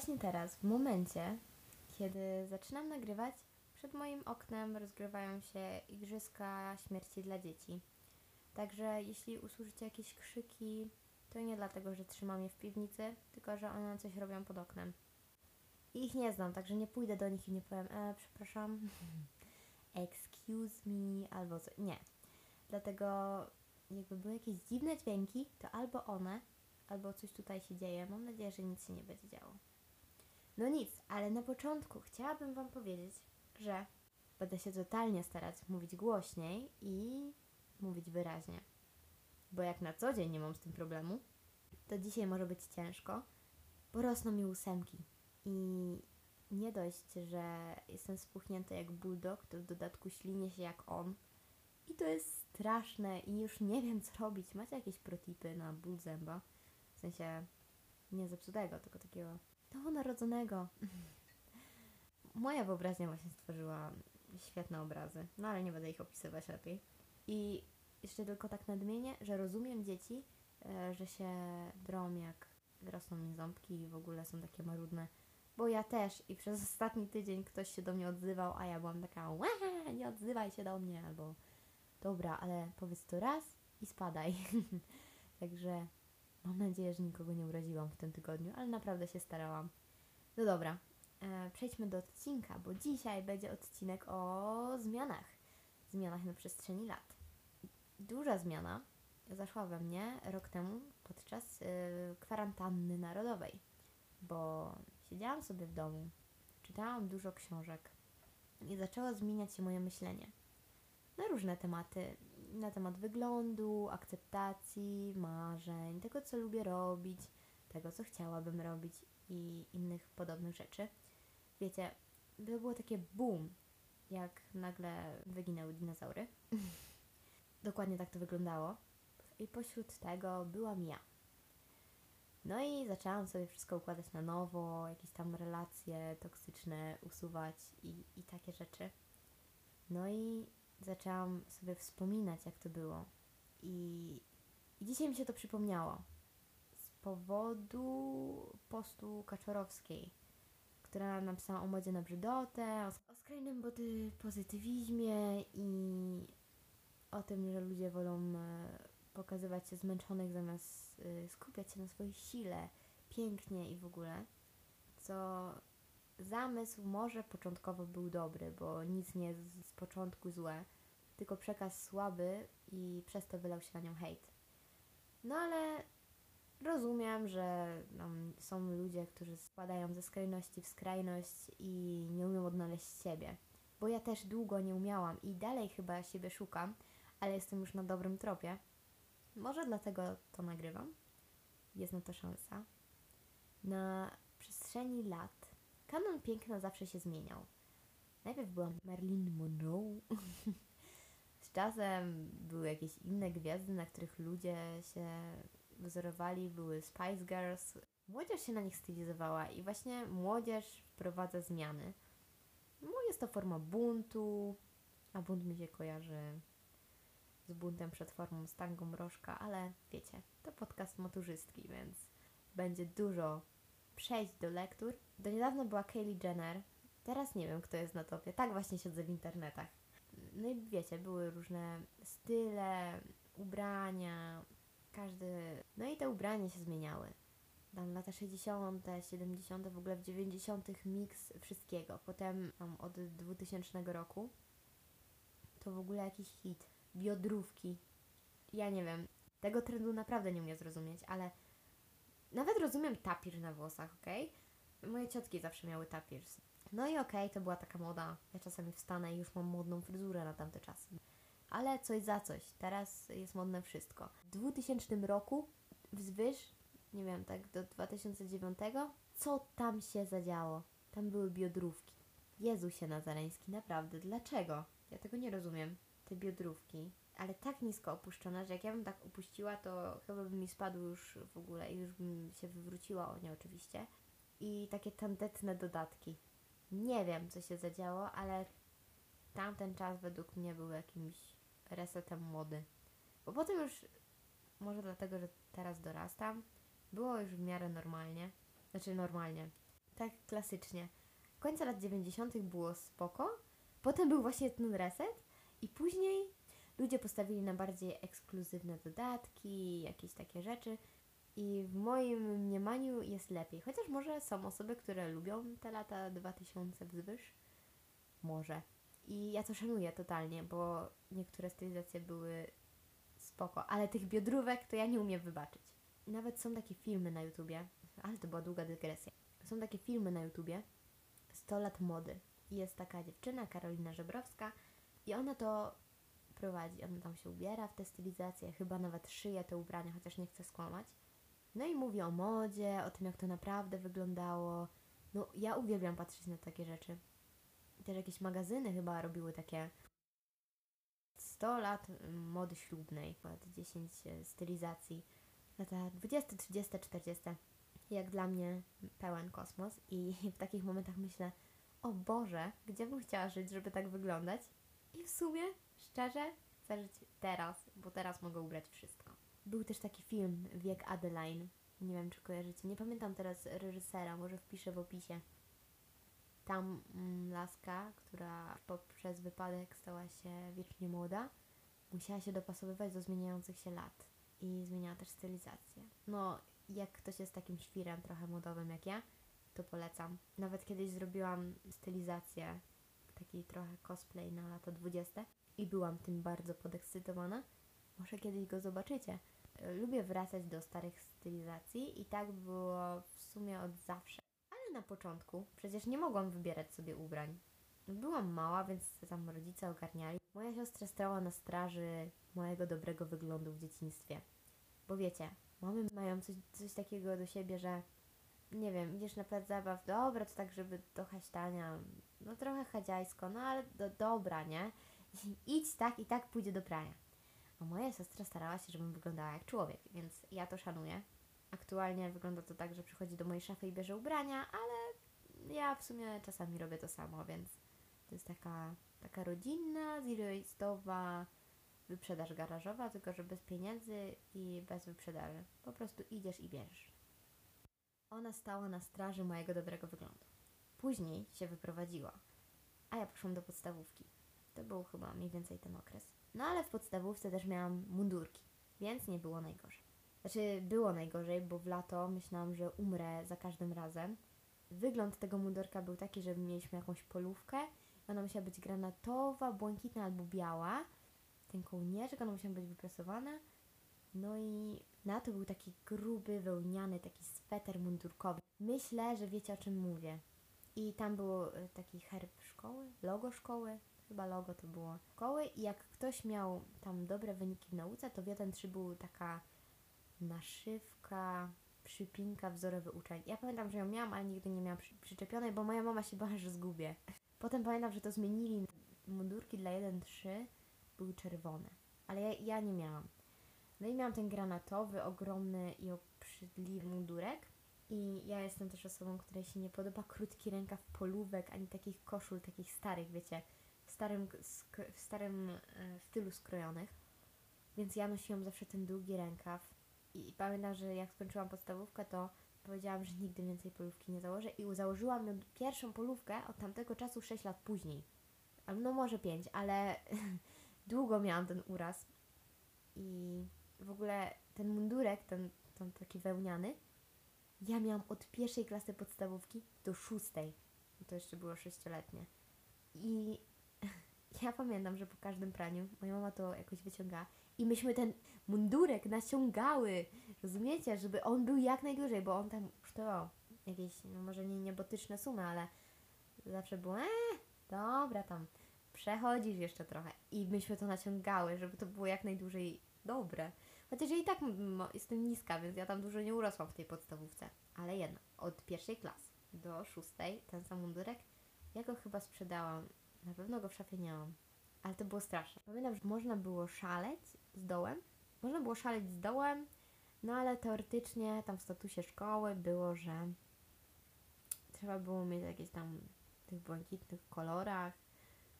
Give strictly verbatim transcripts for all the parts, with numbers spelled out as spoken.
właśnie teraz, w momencie, kiedy zaczynam nagrywać, przed moim oknem rozgrywają się Igrzyska Śmierci dla Dzieci. Także jeśli usłyszycie jakieś krzyki, to nie dlatego, że trzymam je w piwnicy, tylko że one coś robią pod oknem. I ich nie znam, także nie pójdę do nich i nie powiem, e, przepraszam, excuse me, albo co, nie. Dlatego jakby były jakieś dziwne dźwięki, to albo one, albo coś tutaj się dzieje. Mam nadzieję, że nic się nie będzie działo. No nic, ale na początku chciałabym Wam powiedzieć, że będę się totalnie starać mówić głośniej i mówić wyraźnie. Bo jak na co dzień nie mam z tym problemu, to dzisiaj może być ciężko, bo rosną mi ósemki. I nie dość, że jestem spuchnięta jak bulldog, to w dodatku ślinię się jak on. I to jest straszne i już nie wiem, co robić. Macie jakieś protipy na ból zęba? W sensie nie zepsutego, tylko takiego nowonarodzonego. Moja wyobraźnia właśnie stworzyła świetne obrazy, no ale nie będę ich opisywać lepiej. I jeszcze tylko tak nadmienię, że rozumiem dzieci, że się drą, jak wyrosną mi ząbki i w ogóle są takie marudne. Bo ja też i przez ostatni tydzień ktoś się do mnie odzywał, a ja byłam taka "Ła, nie odzywaj się do mnie", albo dobra, ale powiedz to raz i spadaj. Także mam nadzieję, że nikogo nie uraziłam w tym tygodniu, ale naprawdę się starałam. No dobra, e, przejdźmy do odcinka, bo dzisiaj będzie odcinek o zmianach. Zmianach na przestrzeni lat. Duża zmiana zaszła we mnie rok temu podczas y, kwarantanny narodowej, bo siedziałam sobie w domu, czytałam dużo książek i zaczęło zmieniać się moje myślenie na różne tematy, na temat wyglądu, akceptacji, marzeń, tego, co lubię robić, tego, co chciałabym robić i innych podobnych rzeczy. Wiecie, to było takie boom, jak nagle wyginęły dinozaury. Dokładnie tak to wyglądało. I pośród tego byłam ja. No i zaczęłam sobie wszystko układać na nowo, jakieś tam relacje toksyczne usuwać i, i takie rzeczy. No i zaczęłam sobie wspominać, jak to było. I, i dzisiaj mi się to przypomniało. Z powodu postu Kaczorowskiej, która napisała o modzie na brzydotę, o, o skrajnym body pozytywizmie i o tym, że ludzie wolą pokazywać się zmęczonych zamiast skupiać się na swojej sile, pięknie i w ogóle. Co zamysł może początkowo był dobry, bo nic nie jest z początku złe, tylko przekaz słaby i przez to wylał się na nią hejt. No ale rozumiem, że um, są ludzie, którzy spadają ze skrajności w skrajność i nie umieją odnaleźć siebie. Bo ja też długo nie umiałam i dalej chyba siebie szukam, ale jestem już na dobrym tropie. Może dlatego to nagrywam. Jest na to szansa. Na przestrzeni lat kanon piękna zawsze się zmieniał. Najpierw była Marilyn Monroe. Z czasem były jakieś inne gwiazdy, na których ludzie się wzorowali. Były Spice Girls. Młodzież się na nich stylizowała i właśnie młodzież wprowadza zmiany. No jest to forma buntu, a bunt mi się kojarzy z buntem przed formą, z tangą mrożka, ale wiecie, to podcast maturzystki, więc będzie dużo przejść do lektur. Do niedawna była Kylie Jenner, teraz nie wiem, kto jest na topie, tak właśnie siedzę w internetach. No i wiecie, były różne style, ubrania, każdy... No i te ubrania się zmieniały. Tam lata sześćdziesiąte, siedemdziesiąte, w ogóle w dziewięćdziesiątych miks wszystkiego. Potem tam od dwutysięcznego roku to w ogóle jakiś hit. Biodrówki. Ja nie wiem. Tego trendu naprawdę nie umiem zrozumieć, ale nawet rozumiem tapir na włosach, okej? Okay? Moje ciotki zawsze miały tapirs. No i okej, okay, to była taka moda. Ja czasami wstanę i już mam modną fryzurę na tamte czasy. Ale coś za coś. Teraz jest modne wszystko. W dwutysięcznym roku wzwyż, nie wiem, tak do dwa tysiące dziewiątego, co tam się zadziało? Tam były biodrówki. Jezusie Nazareński, naprawdę, dlaczego? Ja tego nie rozumiem, te biodrówki, ale tak nisko opuszczone, że jak ja bym tak opuściła, to chyba by mi spadły już w ogóle i już bym się wywróciła o nie oczywiście. I takie tandetne dodatki. Nie wiem, co się zadziało, ale tamten czas według mnie był jakimś resetem mody. Bo potem już, może dlatego, że teraz dorastam, było już w miarę normalnie. Znaczy normalnie. tak klasycznie. Końca lat dziewięćdziesiątych było spoko, potem był właśnie ten reset i później ludzie postawili na bardziej ekskluzywne dodatki, jakieś takie rzeczy i w moim mniemaniu jest lepiej. Chociaż może są osoby, które lubią te lata dwa tysiące wzwyż. Może. I ja to szanuję totalnie, bo niektóre stylizacje były spoko, ale tych biodrówek to ja nie umiem wybaczyć. Nawet są takie filmy na YouTubie, ale to była długa dygresja. Są takie filmy na YouTubie, sto lat mody. I jest taka dziewczyna, Karolina Żebrowska i ona to prowadzi, ona tam się ubiera w te stylizacje, chyba nawet szyje te ubrania, chociaż nie chcę skłamać. No i mówi o modzie, o tym jak to naprawdę wyglądało. No ja uwielbiam patrzeć na takie rzeczy. Też jakieś magazyny chyba robiły takie sto lat mody ślubnej, dziesięć stylizacji, lata dwudzieste, trzydzieste, czterdzieste. Jak dla mnie pełen kosmos i w takich momentach myślę, o Boże, gdzie bym chciała żyć, żeby tak wyglądać? I w sumie, szczerze, chcę żyć teraz, bo teraz mogę ubrać wszystko. Był też taki film, Wiek Adeline, nie wiem czy kojarzycie, nie pamiętam teraz reżysera, może wpiszę w opisie. Tam laska, która poprzez wypadek stała się wiecznie młoda, musiała się dopasowywać do zmieniających się lat i zmieniała też stylizację. No, jak ktoś jest takim świrem trochę modowym jak ja, to polecam. Nawet kiedyś zrobiłam stylizację, taki trochę cosplay na lata dwudzieste i byłam tym bardzo podekscytowana. Może kiedyś go zobaczycie. Lubię wracać do starych stylizacji i tak było w sumie od zawsze. Na początku przecież nie mogłam wybierać sobie ubrań. Byłam mała, więc tam rodzice ogarniali. Moja siostra stała na straży mojego dobrego wyglądu w dzieciństwie. Bo wiecie, mamy mają coś, coś takiego do siebie, że nie wiem, idziesz na plac zabaw, dobra, to tak, żeby do haśtania, no trochę chadziajsko, no ale do, dobra, nie? Idź tak i tak pójdzie do prania. A moja siostra starała się, żebym wyglądała jak człowiek, więc ja to szanuję. Aktualnie wygląda to tak, że przychodzi do mojej szafy i bierze ubrania, ale ja w sumie czasami robię to samo, więc to jest taka, taka rodzinna, zero-waste'owa wyprzedaż garażowa, tylko że bez pieniędzy i bez wyprzedaży. Po prostu idziesz i bierzesz. Ona stała na straży mojego dobrego wyglądu. Później się wyprowadziła, a ja poszłam do podstawówki. To był chyba mniej więcej ten okres. No ale w podstawówce też miałam mundurki, więc nie było najgorzej. Znaczy, było najgorzej, bo w lato myślałam, że umrę za każdym razem. Wygląd tego mundurka był taki, że mieliśmy jakąś polówkę. Ona musiała być granatowa, błękitna albo biała. Ten kołnierzyk, ona musiała być wyprasowana. No i na to był taki gruby, wełniany, taki sweter mundurkowy. Myślę, że wiecie, o czym mówię. I tam był taki herb szkoły, logo szkoły. Chyba logo to było szkoły. I jak ktoś miał tam dobre wyniki w nauce, to w jeden trzy był taka naszywka, przypinka, wzorowy uczeń. Ja pamiętam, że ją miałam, ale nigdy nie miałam przy, przyczepionej, bo moja mama się bała, że zgubię. Potem pamiętam, że to zmienili. Mundurki dla jeden trzy były czerwone, ale ja, ja nie miałam. No i miałam ten granatowy, ogromny i obrzydliwy mundurek. I ja jestem też osobą, której się nie podoba krótki rękaw polówek, ani takich koszul, takich starych, wiecie, w starym, w starym stylu skrojonych. Więc ja nosiłam zawsze ten długi rękaw. I pamiętam, że jak skończyłam podstawówkę, to powiedziałam, że nigdy więcej polówki nie założę i założyłam ją pierwszą polówkę od tamtego czasu sześć lat później. No może pięć, ale długo miałam ten uraz. I w ogóle ten mundurek, ten, ten taki wełniany, ja miałam od pierwszej klasy podstawówki do szóstej. To jeszcze było sześcioletnie. I ja pamiętam, że po każdym praniu moja mama to jakoś wyciągała. I myśmy ten mundurek naciągały, rozumiecie, żeby on był jak najdłużej, bo on tam kosztował jakieś, no może nie niebotyczne sumy, ale zawsze było, eee, dobra tam, przechodzisz jeszcze trochę. I myśmy to naciągały, żeby to było jak najdłużej dobre. Chociaż ja i tak jestem niska, więc ja tam dużo nie urosłam w tej podstawówce. Ale jednak, od pierwszej klasy do szóstej, ten sam mundurek, ja go chyba sprzedałam, na pewno go w szafie nie mam. Ale to było straszne. Pamiętam, że można było szaleć z dołem. Można było szaleć z dołem, no ale teoretycznie tam w statusie szkoły było, że trzeba było mieć jakieś tam w tych błękitnych kolorach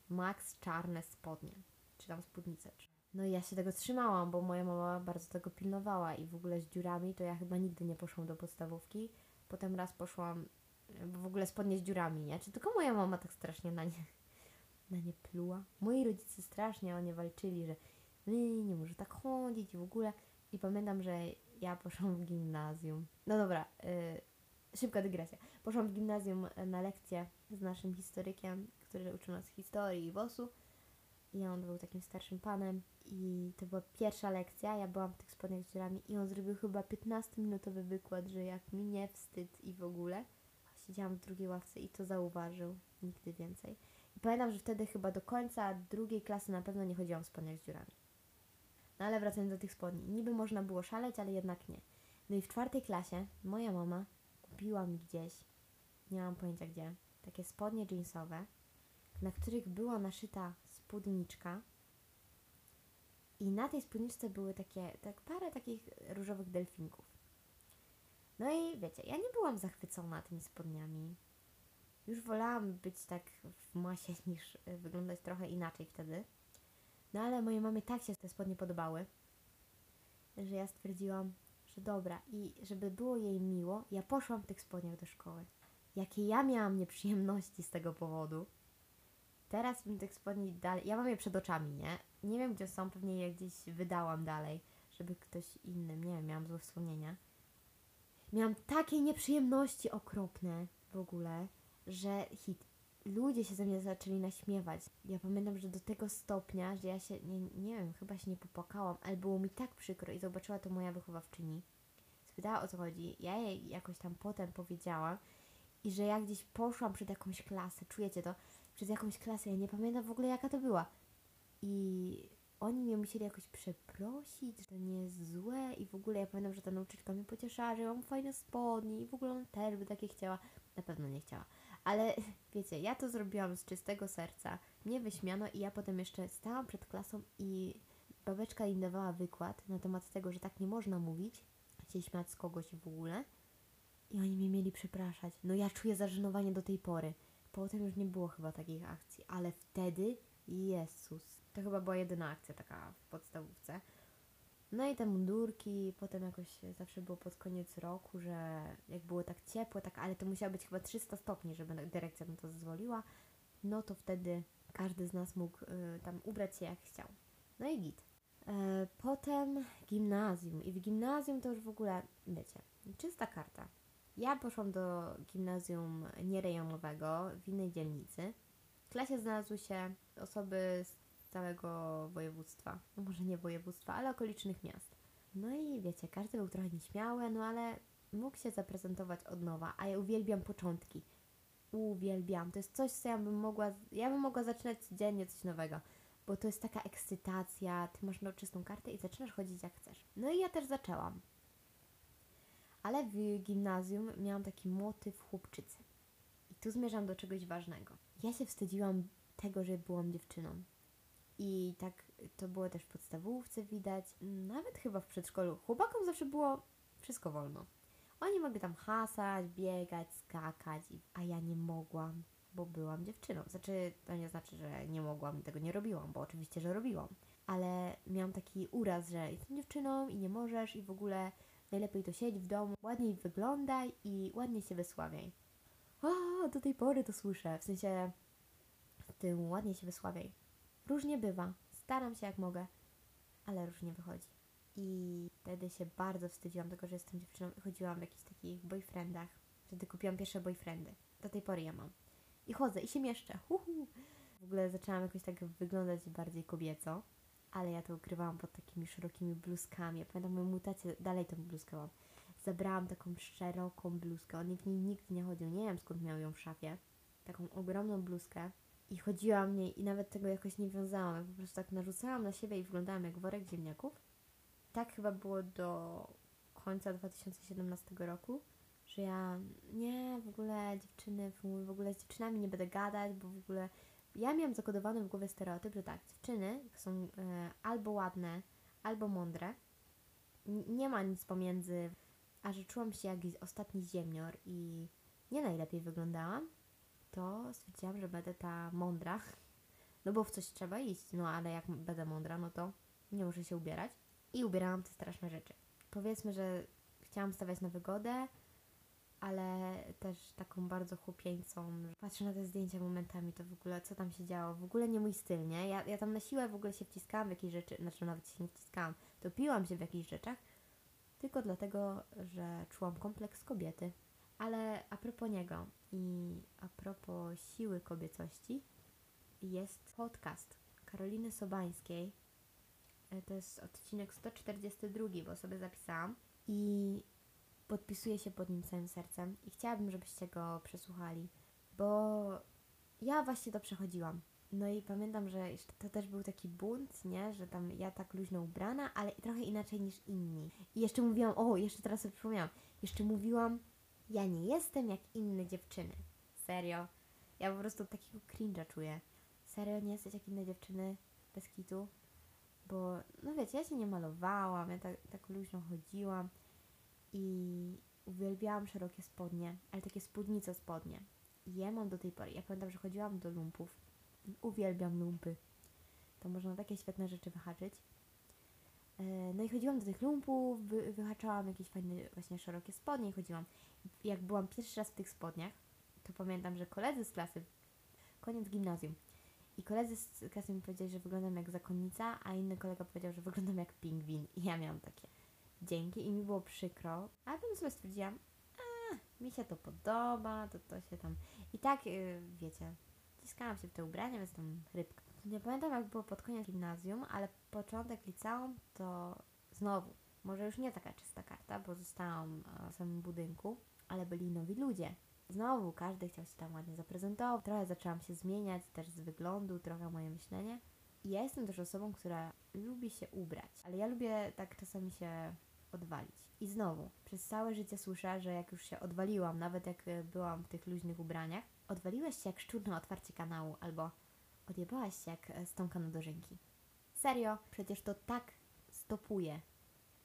max czarne spodnie, czy tam spódnice. No i ja się tego trzymałam, bo moja mama bardzo tego pilnowała i w ogóle z dziurami to ja chyba nigdy nie poszłam do podstawówki. Potem raz poszłam w ogóle spodnie z dziurami, nie? Czy tylko moja mama tak strasznie na nie, na nie pluła? Moi rodzice strasznie o nie walczyli, że nie, nie może tak chodzić i w ogóle. I pamiętam, że ja poszłam w gimnazjum. No dobra, y, szybka dygresja. Poszłam w gimnazjum na lekcję z naszym historykiem, który uczył nas historii i wosu. I on był takim starszym panem. I to była pierwsza lekcja, ja byłam w tych spodniach z dziurami i on zrobił chyba piętnastominutowy wykład, że jak mi nie wstyd i w ogóle. Siedziałam w drugiej ławce i to zauważył. Nigdy więcej. I pamiętam, że wtedy chyba do końca drugiej klasy na pewno nie chodziłam w spodniach z dziurami. No ale wracając do tych spodni. Niby można było szaleć, ale jednak nie. No i w czwartej klasie moja mama kupiła mi gdzieś, nie mam pojęcia gdzie, takie spodnie jeansowe, na których była naszyta spódniczka i na tej spódniczce były takie, tak parę takich różowych delfinków. No i wiecie, ja nie byłam zachwycona tymi spodniami. Już wolałam być tak w masie niż wyglądać trochę inaczej wtedy. No ale mojej mamie tak się te spodnie podobały, że ja stwierdziłam, że dobra, i żeby było jej miło, ja poszłam w tych spodniach do szkoły. Jakie ja miałam nieprzyjemności z tego powodu. Teraz mi tych spodni dalej... Ja mam je przed oczami, nie? Nie wiem, gdzie są, pewnie je gdzieś wydałam dalej, żeby ktoś inny... Nie wiem, miałam złe wspomnienia. Miałam takie nieprzyjemności okropne w ogóle, że hit. Ludzie się ze mnie zaczęli naśmiewać. Ja pamiętam, że do tego stopnia, że ja się, nie, nie wiem, chyba się nie popłakałam, ale było mi tak przykro i zobaczyła to moja wychowawczyni. Spytała, o co chodzi. Ja jej jakoś tam potem powiedziałam i że ja gdzieś poszłam przed jakąś klasę, czujecie to? Przez jakąś klasę, ja nie pamiętam w ogóle, jaka to była. I oni mnie musieli jakoś przeprosić, że to nie jest złe i w ogóle ja pamiętam, że ta nauczycielka mnie pocieszała, że mam fajne spodnie i w ogóle ona też by takie chciała. Na pewno nie chciała. Ale wiecie, ja to zrobiłam z czystego serca, mnie wyśmiano i ja potem jeszcze stałam przed klasą i babeczka im dawała wykład na temat tego, że tak nie można mówić, się śmiać z kogoś w ogóle i oni mnie mieli przepraszać. No ja czuję zażenowanie do tej pory. Potem już nie było chyba takich akcji, ale wtedy, Jezus, to chyba była jedyna akcja taka w podstawówce. No i te mundurki, potem jakoś zawsze było pod koniec roku, że jak było tak ciepło, tak, ale to musiało być chyba trzysta stopni, żeby dyrekcja na to zezwoliła, no to wtedy każdy z nas mógł y, tam ubrać się jak chciał. No i git. E, potem gimnazjum. I w gimnazjum to już w ogóle, wiecie, czysta karta. Ja poszłam do gimnazjum nierejonowego w innej dzielnicy. W klasie znalazły się osoby z całego województwa. No może nie województwa, ale okolicznych miast. No i wiecie, każdy był trochę nieśmiały, no ale mógł się zaprezentować od nowa, a ja uwielbiam początki. Uwielbiam. To jest coś, co ja bym mogła... Ja bym mogła zaczynać codziennie coś nowego, bo to jest taka ekscytacja. Ty masz nowoczesną kartę i zaczynasz chodzić jak chcesz. No i ja też zaczęłam. Ale w gimnazjum miałam taki motyw chłopczycy. I tu zmierzam do czegoś ważnego. Ja się wstydziłam tego, że byłam dziewczyną. I tak to było też w podstawówce widać, nawet chyba w przedszkolu. Chłopakom zawsze było wszystko wolno. Oni mogli tam hasać, biegać, skakać, a ja nie mogłam, bo byłam dziewczyną. Znaczy, to nie znaczy, że nie mogłam i tego nie robiłam, bo oczywiście, że robiłam. Ale miałam taki uraz, że jestem dziewczyną i nie możesz i w ogóle najlepiej to siedź w domu, ładniej wyglądaj i ładnie się wysławiaj. A, do tej pory to słyszę, w sensie tym ładnie się wysławiaj. Różnie bywa, staram się jak mogę, ale różnie wychodzi. I wtedy się bardzo wstydziłam tego, że jestem dziewczyną i chodziłam w jakichś takich boyfriendach. Wtedy kupiłam pierwsze boyfriendy. Do tej pory ja mam. I chodzę i się mieszczę. Uhu. W ogóle zaczęłam jakoś tak wyglądać bardziej kobieco, ale ja to ukrywałam pod takimi szerokimi bluzkami. Ja pamiętam, mojemu tacie dalej tą bluzkę mam. Zabrałam taką szeroką bluzkę. On w niej nigdy nie chodził. Nie wiem, skąd miał ją w szafie. Taką ogromną bluzkę. I chodziłam w niej i nawet tego jakoś nie wiązałam. Ja po prostu tak narzucałam na siebie i wyglądałam jak worek ziemniaków. Tak chyba było do końca dwa tysiące siedemnastego roku, że ja nie, w ogóle dziewczyny, w ogóle z dziewczynami nie będę gadać, bo w ogóle... Ja miałam zakodowany w głowie stereotyp, że tak, dziewczyny są e, albo ładne, albo mądre. N- nie ma nic pomiędzy, a że czułam się jak ostatni ziemnior i nie najlepiej wyglądałam. To stwierdziłam, że będę ta mądra, no bo w coś trzeba iść, no ale jak będę mądra, no to nie muszę się ubierać. I ubierałam te straszne rzeczy. Powiedzmy, że chciałam stawiać na wygodę, ale też taką bardzo chłopieńcą. Patrzę na te zdjęcia momentami, to w ogóle co tam się działo, w ogóle nie mój styl, nie? Ja, ja tam na siłę w ogóle się wciskałam w jakieś rzeczy, znaczy nawet się nie wciskałam, topiłam się w jakichś rzeczach, tylko dlatego, że czułam kompleks kobiety. Ale a propos niego i a propos siły kobiecości jest podcast Karoliny Sobańskiej. To jest odcinek sto czterdziesty drugi, bo sobie zapisałam i podpisuję się pod nim całym sercem i chciałabym, żebyście go przesłuchali, bo ja właśnie to przechodziłam. No i pamiętam, że to też był taki bunt, nie? Że tam ja tak luźno ubrana, ale trochę inaczej niż inni. I jeszcze mówiłam, o, jeszcze teraz sobie przypomniałam, jeszcze mówiłam, ja nie jestem jak inne dziewczyny. Serio. Ja po prostu takiego cringe'a czuję. Serio, nie jesteś jak inne dziewczyny? Bez kitu? Bo, no wiecie, ja się nie malowałam, ja tak, tak luźno chodziłam i uwielbiałam szerokie spodnie, ale takie spódnice spodnie. I je mam do tej pory. Ja pamiętam, że chodziłam do lumpów. Uwielbiam lumpy. To można takie świetne rzeczy wyhaczyć. No i chodziłam do tych lumpów, wy, wyhaczałam jakieś fajne właśnie szerokie spodnie i chodziłam. Jak byłam pierwszy raz w tych spodniach, to pamiętam, że koledzy z klasy, koniec gimnazjum, i koledzy z klasy mi powiedzieli, że wyglądam jak zakonnica, a inny kolega powiedział, że wyglądam jak pingwin. I ja miałam takie dzięki i mi było przykro. A potem sobie stwierdziłam, a mi się to podoba, to to się tam... I tak, yy, wiecie, wciskałam się w te ubrania, więc tam rybka. Nie pamiętam, jak było pod koniec gimnazjum, ale początek liceum to znowu, może już nie taka czysta karta, bo zostałam w samym budynku, ale byli nowi ludzie. Znowu każdy chciał się tam ładnie zaprezentować, trochę zaczęłam się zmieniać też z wyglądu, trochę moje myślenie. I ja jestem też osobą, która lubi się ubrać, ale ja lubię tak czasami się odwalić. I znowu, przez całe życie słyszę, że jak już się odwaliłam, nawet jak byłam w tych luźnych ubraniach, odwaliłeś się jak szczur na otwarcie kanału, albo odjebałaś się jak stąka na dożynki. Serio, przecież to tak stopuje.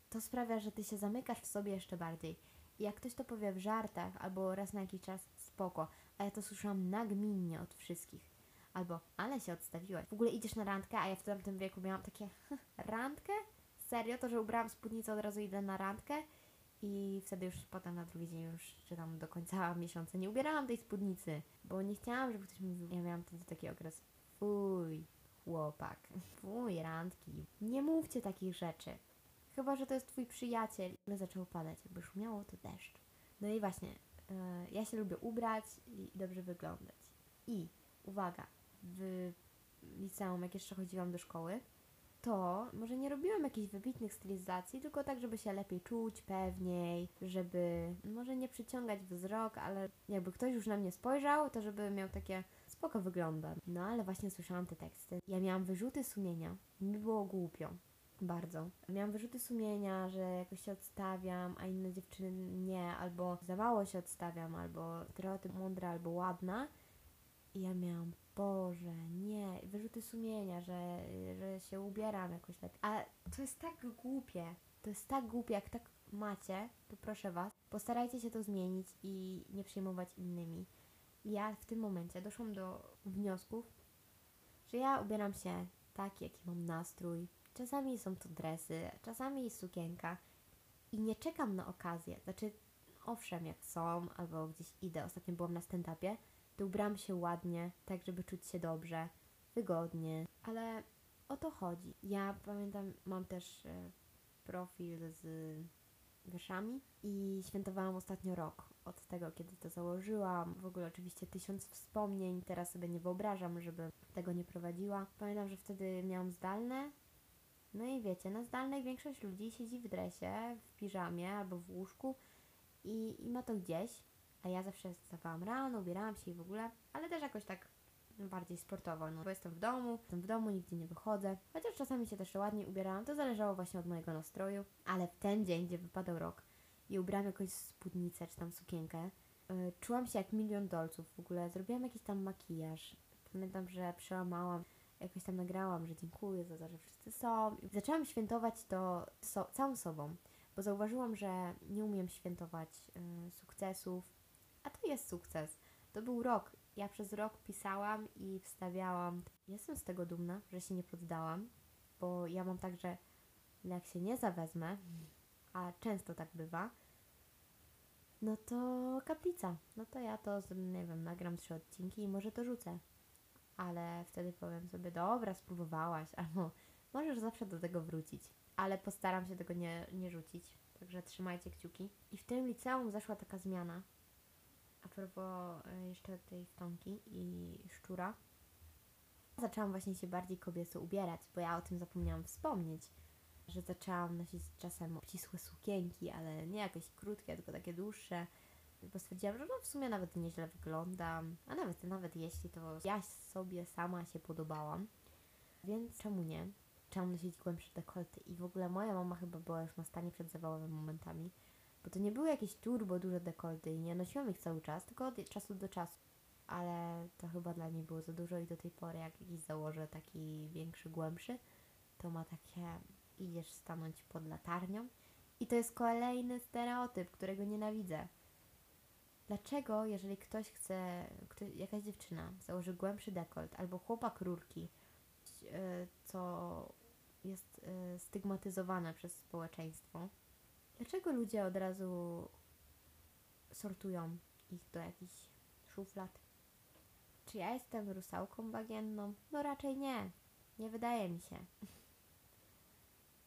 To sprawia, że ty się zamykasz w sobie jeszcze bardziej. I jak ktoś to powie w żartach, albo raz na jakiś czas, spoko. A ja to słyszałam nagminnie od wszystkich. Albo, ale się odstawiłeś. W ogóle idziesz na randkę, a ja w tamtym wieku miałam takie, randkę? Serio? To, że ubrałam spódnicę, od razu idę na randkę? I wtedy już potem na drugi dzień już, czy tam do końca miesiąca nie ubierałam tej spódnicy. Bo nie chciałam, żeby ktoś mi... Ja miałam wtedy taki okres, fuj, chłopak, fuj, randki. Nie mówcie takich rzeczy. Chyba, że to jest twój przyjaciel. Ale zaczęło padać, jakby szumiało, to deszcz. No i właśnie, yy, ja się lubię ubrać i dobrze wyglądać. I, uwaga, w liceum, jak jeszcze chodziłam do szkoły, to może nie robiłam jakichś wybitnych stylizacji, tylko tak, żeby się lepiej czuć, pewniej, żeby może nie przyciągać wzrok, ale jakby ktoś już na mnie spojrzał, to żeby miał takie, spoko wyglądam. No ale właśnie słyszałam te teksty. Ja miałam wyrzuty sumienia, mi było głupio. Bardzo. Miałam wyrzuty sumienia, że jakoś się odstawiam, a inne dziewczyny nie, albo za mało się odstawiam, albo stereotyp mądra, albo ładna. I ja miałam, Boże, nie, wyrzuty sumienia, że, że się ubieram jakoś tak. A to jest tak głupie, to jest tak głupie, jak tak macie, to proszę Was, postarajcie się to zmienić i nie przejmować innymi. Ja w tym momencie doszłam do wniosków, że ja ubieram się tak, jaki mam nastrój. Czasami są to dresy, czasami sukienka i nie czekam na okazję. Znaczy, owszem, jak są, albo gdzieś idę, ostatnio byłam na stand-upie, to ubrałam się ładnie, tak żeby czuć się dobrze, wygodnie, ale o to chodzi. Ja pamiętam, mam też e, profil z wierszami i świętowałam ostatnio rok od tego, kiedy to założyłam. W ogóle oczywiście tysiąc wspomnień, teraz sobie nie wyobrażam, żeby tego nie prowadziła. Pamiętam, że wtedy miałam zdalne. No i wiecie, na zdalnej większość ludzi siedzi w dresie, w piżamie albo w łóżku i, i ma to gdzieś. A ja zawsze wstawałam rano, ubierałam się i w ogóle, ale też jakoś tak bardziej sportowo, no bo jestem w domu, jestem w domu, nigdzie nie wychodzę. Chociaż czasami się też ładnie ubierałam, to zależało właśnie od mojego nastroju. Ale w ten dzień, gdzie wypadał rok i ubrałam jakąś spódnicę czy tam sukienkę, yy, czułam się jak milion dolców w ogóle. Zrobiłam jakiś tam makijaż. Pamiętam, że przełamałam, jakoś tam nagrałam, że dziękuję za to, że wszyscy są. I zaczęłam świętować to so- całą sobą, bo zauważyłam, że nie umiem świętować yy, sukcesów. A to jest sukces. To był rok. Ja przez rok pisałam i wstawiałam. Jestem z tego dumna, że się nie poddałam, bo ja mam tak, że jak się nie zawezmę, a często tak bywa, no to kaplica. No to ja to, nie wiem, nagram trzy odcinki i może to rzucę. Ale wtedy powiem sobie, dobra, spróbowałaś, albo możesz zawsze do tego wrócić. Ale postaram się tego nie, nie rzucić, także trzymajcie kciuki. I w tym liceum zaszła taka zmiana. A propos jeszcze tej wtonki i szczura. Zaczęłam właśnie się bardziej kobieco ubierać, bo ja o tym zapomniałam wspomnieć, że zaczęłam nosić czasem obcisłe sukienki, ale nie jakieś krótkie, tylko takie dłuższe, bo stwierdziłam, że no w sumie nawet nieźle wyglądam, a nawet, nawet jeśli to ja sobie sama się podobałam, więc czemu nie? Zaczęłam nosić głębsze dekolty i w ogóle moja mama chyba była już na stanie przed zawałowymi momentami, bo to nie były jakieś turbo duże dekolty i nie nosiłam ich cały czas, tylko od czasu do czasu. Ale to chyba dla niej było za dużo i do tej pory jak jakiś założę taki większy, głębszy, to ma takie, idziesz stanąć pod latarnią. I to jest kolejny stereotyp, którego nienawidzę. Dlaczego, jeżeli ktoś chce, ktoś, jakaś dziewczyna założy głębszy dekolt albo chłopak rurki, co jest stygmatyzowane przez społeczeństwo, dlaczego ludzie od razu sortują ich do jakichś szuflad? Czy ja jestem rusałką bagienną? No raczej nie. Nie wydaje mi się.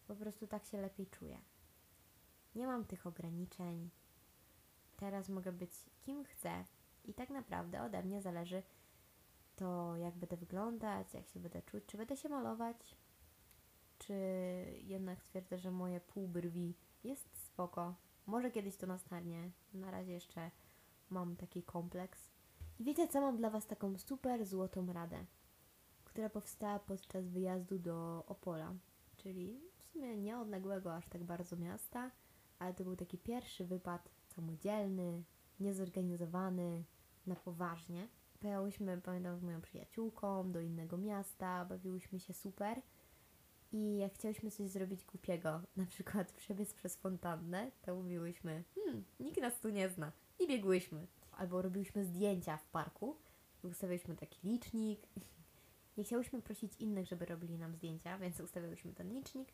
Po prostu tak się lepiej czuję. Nie mam tych ograniczeń. Teraz mogę być kim chcę i tak naprawdę ode mnie zależy to, jak będę wyglądać, jak się będę czuć, czy będę się malować, czy jednak twierdzę, że moje pół brwi jest spoko. Może kiedyś to nastanie. Na razie jeszcze mam taki kompleks. I wiecie co, mam dla Was taką super złotą radę, która powstała podczas wyjazdu do Opola, czyli w sumie nie odległego aż tak bardzo miasta, ale to był taki pierwszy wypad samodzielny, niezorganizowany, na poważnie. Pojałyśmy, pamiętam, z moją przyjaciółką do innego miasta, bawiłyśmy się super i jak chciałyśmy coś zrobić głupiego, na przykład przebiec przez fontannę, to mówiłyśmy, hmm, nikt nas tu nie zna i biegłyśmy. Albo robiłyśmy zdjęcia w parku, ustawialiśmy taki licznik. Nie chciałyśmy prosić innych, żeby robili nam zdjęcia, więc ustawiałyśmy ten licznik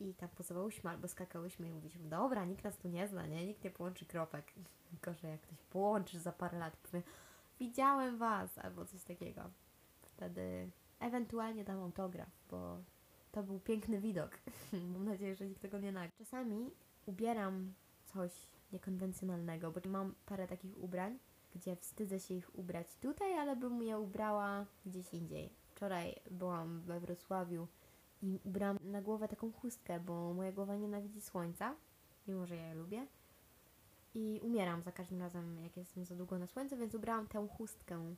i tam pozowałyśmy albo skakałyśmy i mówiliśmy, dobra, nikt nas tu nie zna, nie? Nikt nie połączy kropek. Tylko że jak ktoś połączy za parę lat, powie, widziałem Was, albo coś takiego. Wtedy ewentualnie dam autograf, bo to był piękny widok. Mam nadzieję, że nikt tego nie nagrywa. Czasami ubieram coś niekonwencjonalnego, bo mam parę takich ubrań, gdzie wstydzę się ich ubrać tutaj, ale bym je ubrała gdzieś indziej. Wczoraj byłam we Wrocławiu i ubrałam na głowę taką chustkę, bo moja głowa nienawidzi słońca, mimo że ja je lubię. I umieram za każdym razem, jak jestem za długo na słońcu, więc ubrałam tę chustkę.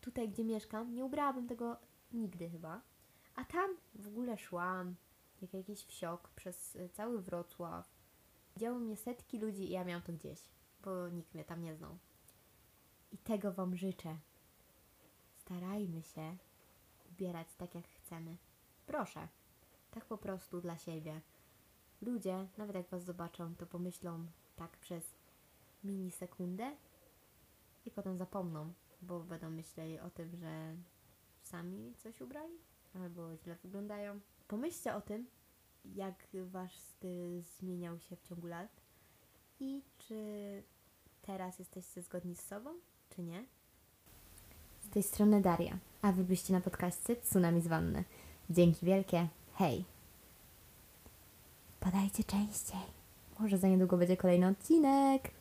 Tutaj, gdzie mieszkam, nie ubrałabym tego nigdy chyba. A tam w ogóle szłam, jak jakiś wsiok, przez cały Wrocław. Widziały mnie setki ludzi i ja miałam to gdzieś, bo nikt mnie tam nie znał. I tego Wam życzę. Starajmy się ubierać tak, jak chcemy. Proszę, tak po prostu dla siebie. Ludzie, nawet jak Was zobaczą, to pomyślą tak przez minisekundę i potem zapomną, bo będą myśleli o tym, że sami coś ubrali albo źle wyglądają. Pomyślcie o tym, jak Wasz styl zmieniał się w ciągu lat i czy teraz jesteście zgodni z sobą, czy nie? Z tej strony Daria, a Wy byście na podcaście Tsunami z Wanny. Dzięki wielkie, hej! Padajcie częściej, może za niedługo będzie kolejny odcinek!